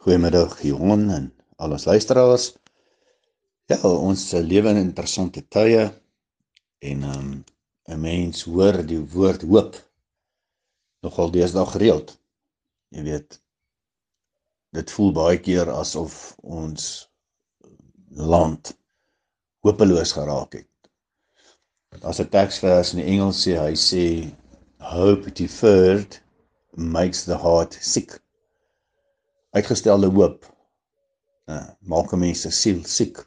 Goeiemiddag Johan en al ons luisteraars. Ja, ons lewe in interessante tye en 'n mens hoor die woord hoop nogal deesdae gereeld. Jy weet, dit voel baie keer asof ons land hopeloos geraak het. As 'n teksvers in die Engels sê, hy sê, hope deferred makes the heart sick. Uitgestelde hoop, maak 'n mens se siel siek.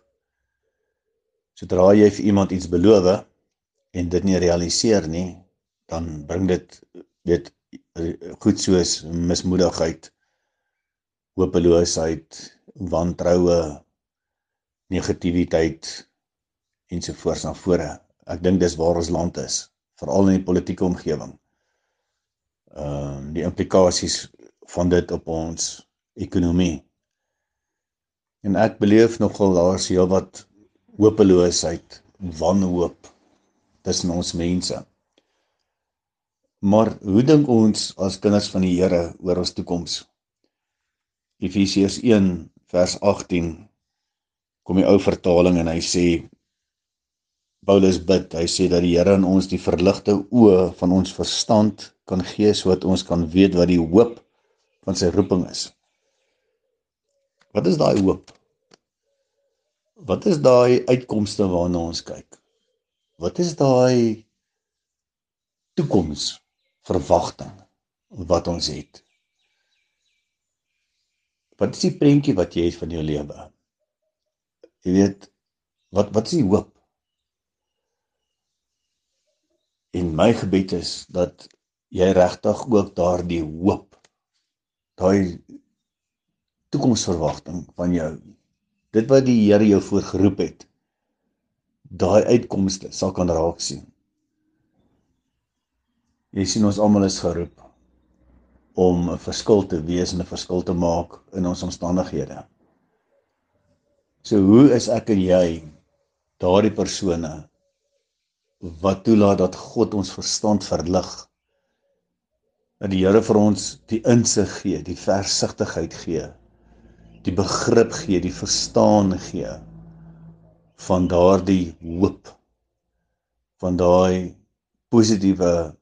Sodra jy vir iemand iets beloof en dit nie realiseer nie, dan bring dit, weet, goed soos mismoedigheid, hopeloosheid, wantroue, negativiteit ensovoorts na vore. Ek dink dis waar ons land is, veral in die politieke omgewing. Die implikasies van dit op ons ekonomie. En ek beleef nogal daar's heel wat hopeloosheid, wanhoop tussen ons mense. Maar hoe dink ons as kinders van die Here oor ons toekoms? Efésiërs 1 vers 18 kom die ou vertaling en hy sê, Paulus bid, hy sê dat die Here in ons die verligte oë van ons verstand kan gee, sodat ons kan weet wat die hoop van sy roeping is. Wat is daai hoop? Wat is daai uitkomste waarna ons kyk? Wat is daai toekomsverwagting wat ons het? Wat is die prentjie wat jy het van jou lewe? Jy weet, wat is die hoop? En my gebed is dat jy regtig ook daardie hoop, daai toekomsverwagting van jou, dit wat die Here jou voorgeroep het, daai uitkomste sal kan raak sien. Jy sien, ons almal is geroep om 'n verskil te wees en 'n verskil te maak in ons omstandighede. So hoe is ek en jy daardie persone wat toelaat dat God ons verstand verlig, dat die Here vir ons die insig gee, die versigtigheid gee, die begrip gee, die verstaan gee, van daardie hoop, van daai positiewe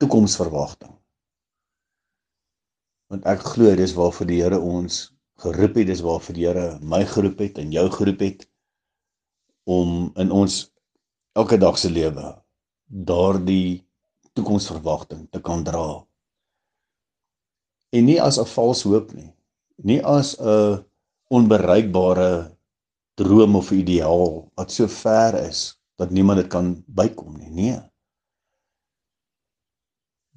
toekomsverwagting. Want ek glo, dis waarvoor die Here ons geroep het, dis waarvoor die Here my geroep het en jou geroep het, om in ons elke dag se lewe daardie toekomsverwagting te kan dra. En nie as 'n vals hoop nie, nie as 'n onbereikbare droom of ideaal wat so ver is dat niemand dit kan bykom nie. Nee.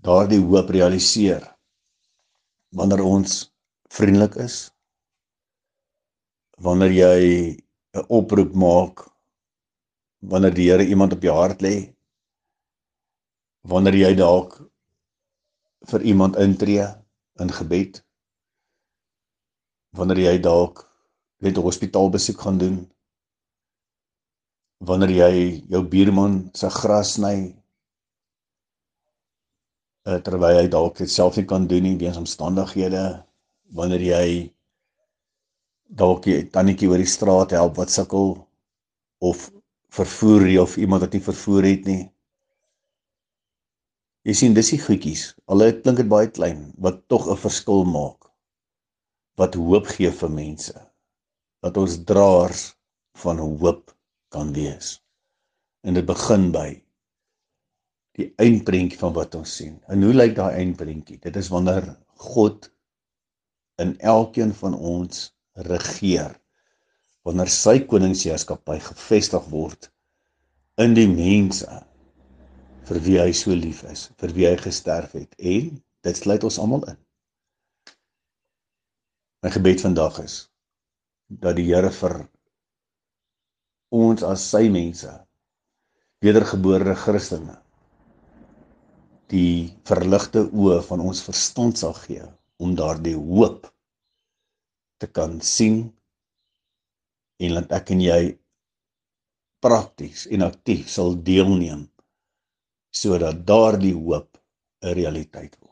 Daardie hoop realiseer wanneer ons vriendelik is, wanneer jy 'n oproep maak, wanneer die Here iemand op jou hart lê, wanneer jy dalk vir iemand intree in gebed, wanneer jy dalk net 'n hospitaalbesoek gaan doen, wanneer jy jou buurman se gras sny, terwyl hy dalk dit self nie kan doen nie weens omstandighede, wanneer jy dalk jou tannetjie oor die straat help wat sukkel, of vervoer jy of iemand wat nie vervoer het nie. Jy sien, dis die goedjies, al klink dit baie klein, wat tog 'n verskil maak, wat hoop gee vir mense, dat ons draers van hoop kan wees. En dit begin by die eindprentjie van wat ons sien. En hoe lyk daai eindprentjie? Dit is wanneer God in elkeen van ons regeer, wanneer sy koningsheerskappy gevestig word in die mense, vir wie hy so lief is, vir wie hy gesterf het, en dit sluit ons almal in. My gebed vandag is, dat die Here vir ons as sy mense, wedergebore Christene, die verligte oë van ons verstand sal gee, om daardie hoop te kan sien, en dat ek en jy prakties en aktief sal deelneem, sodat daardie hoop 'n realiteit word.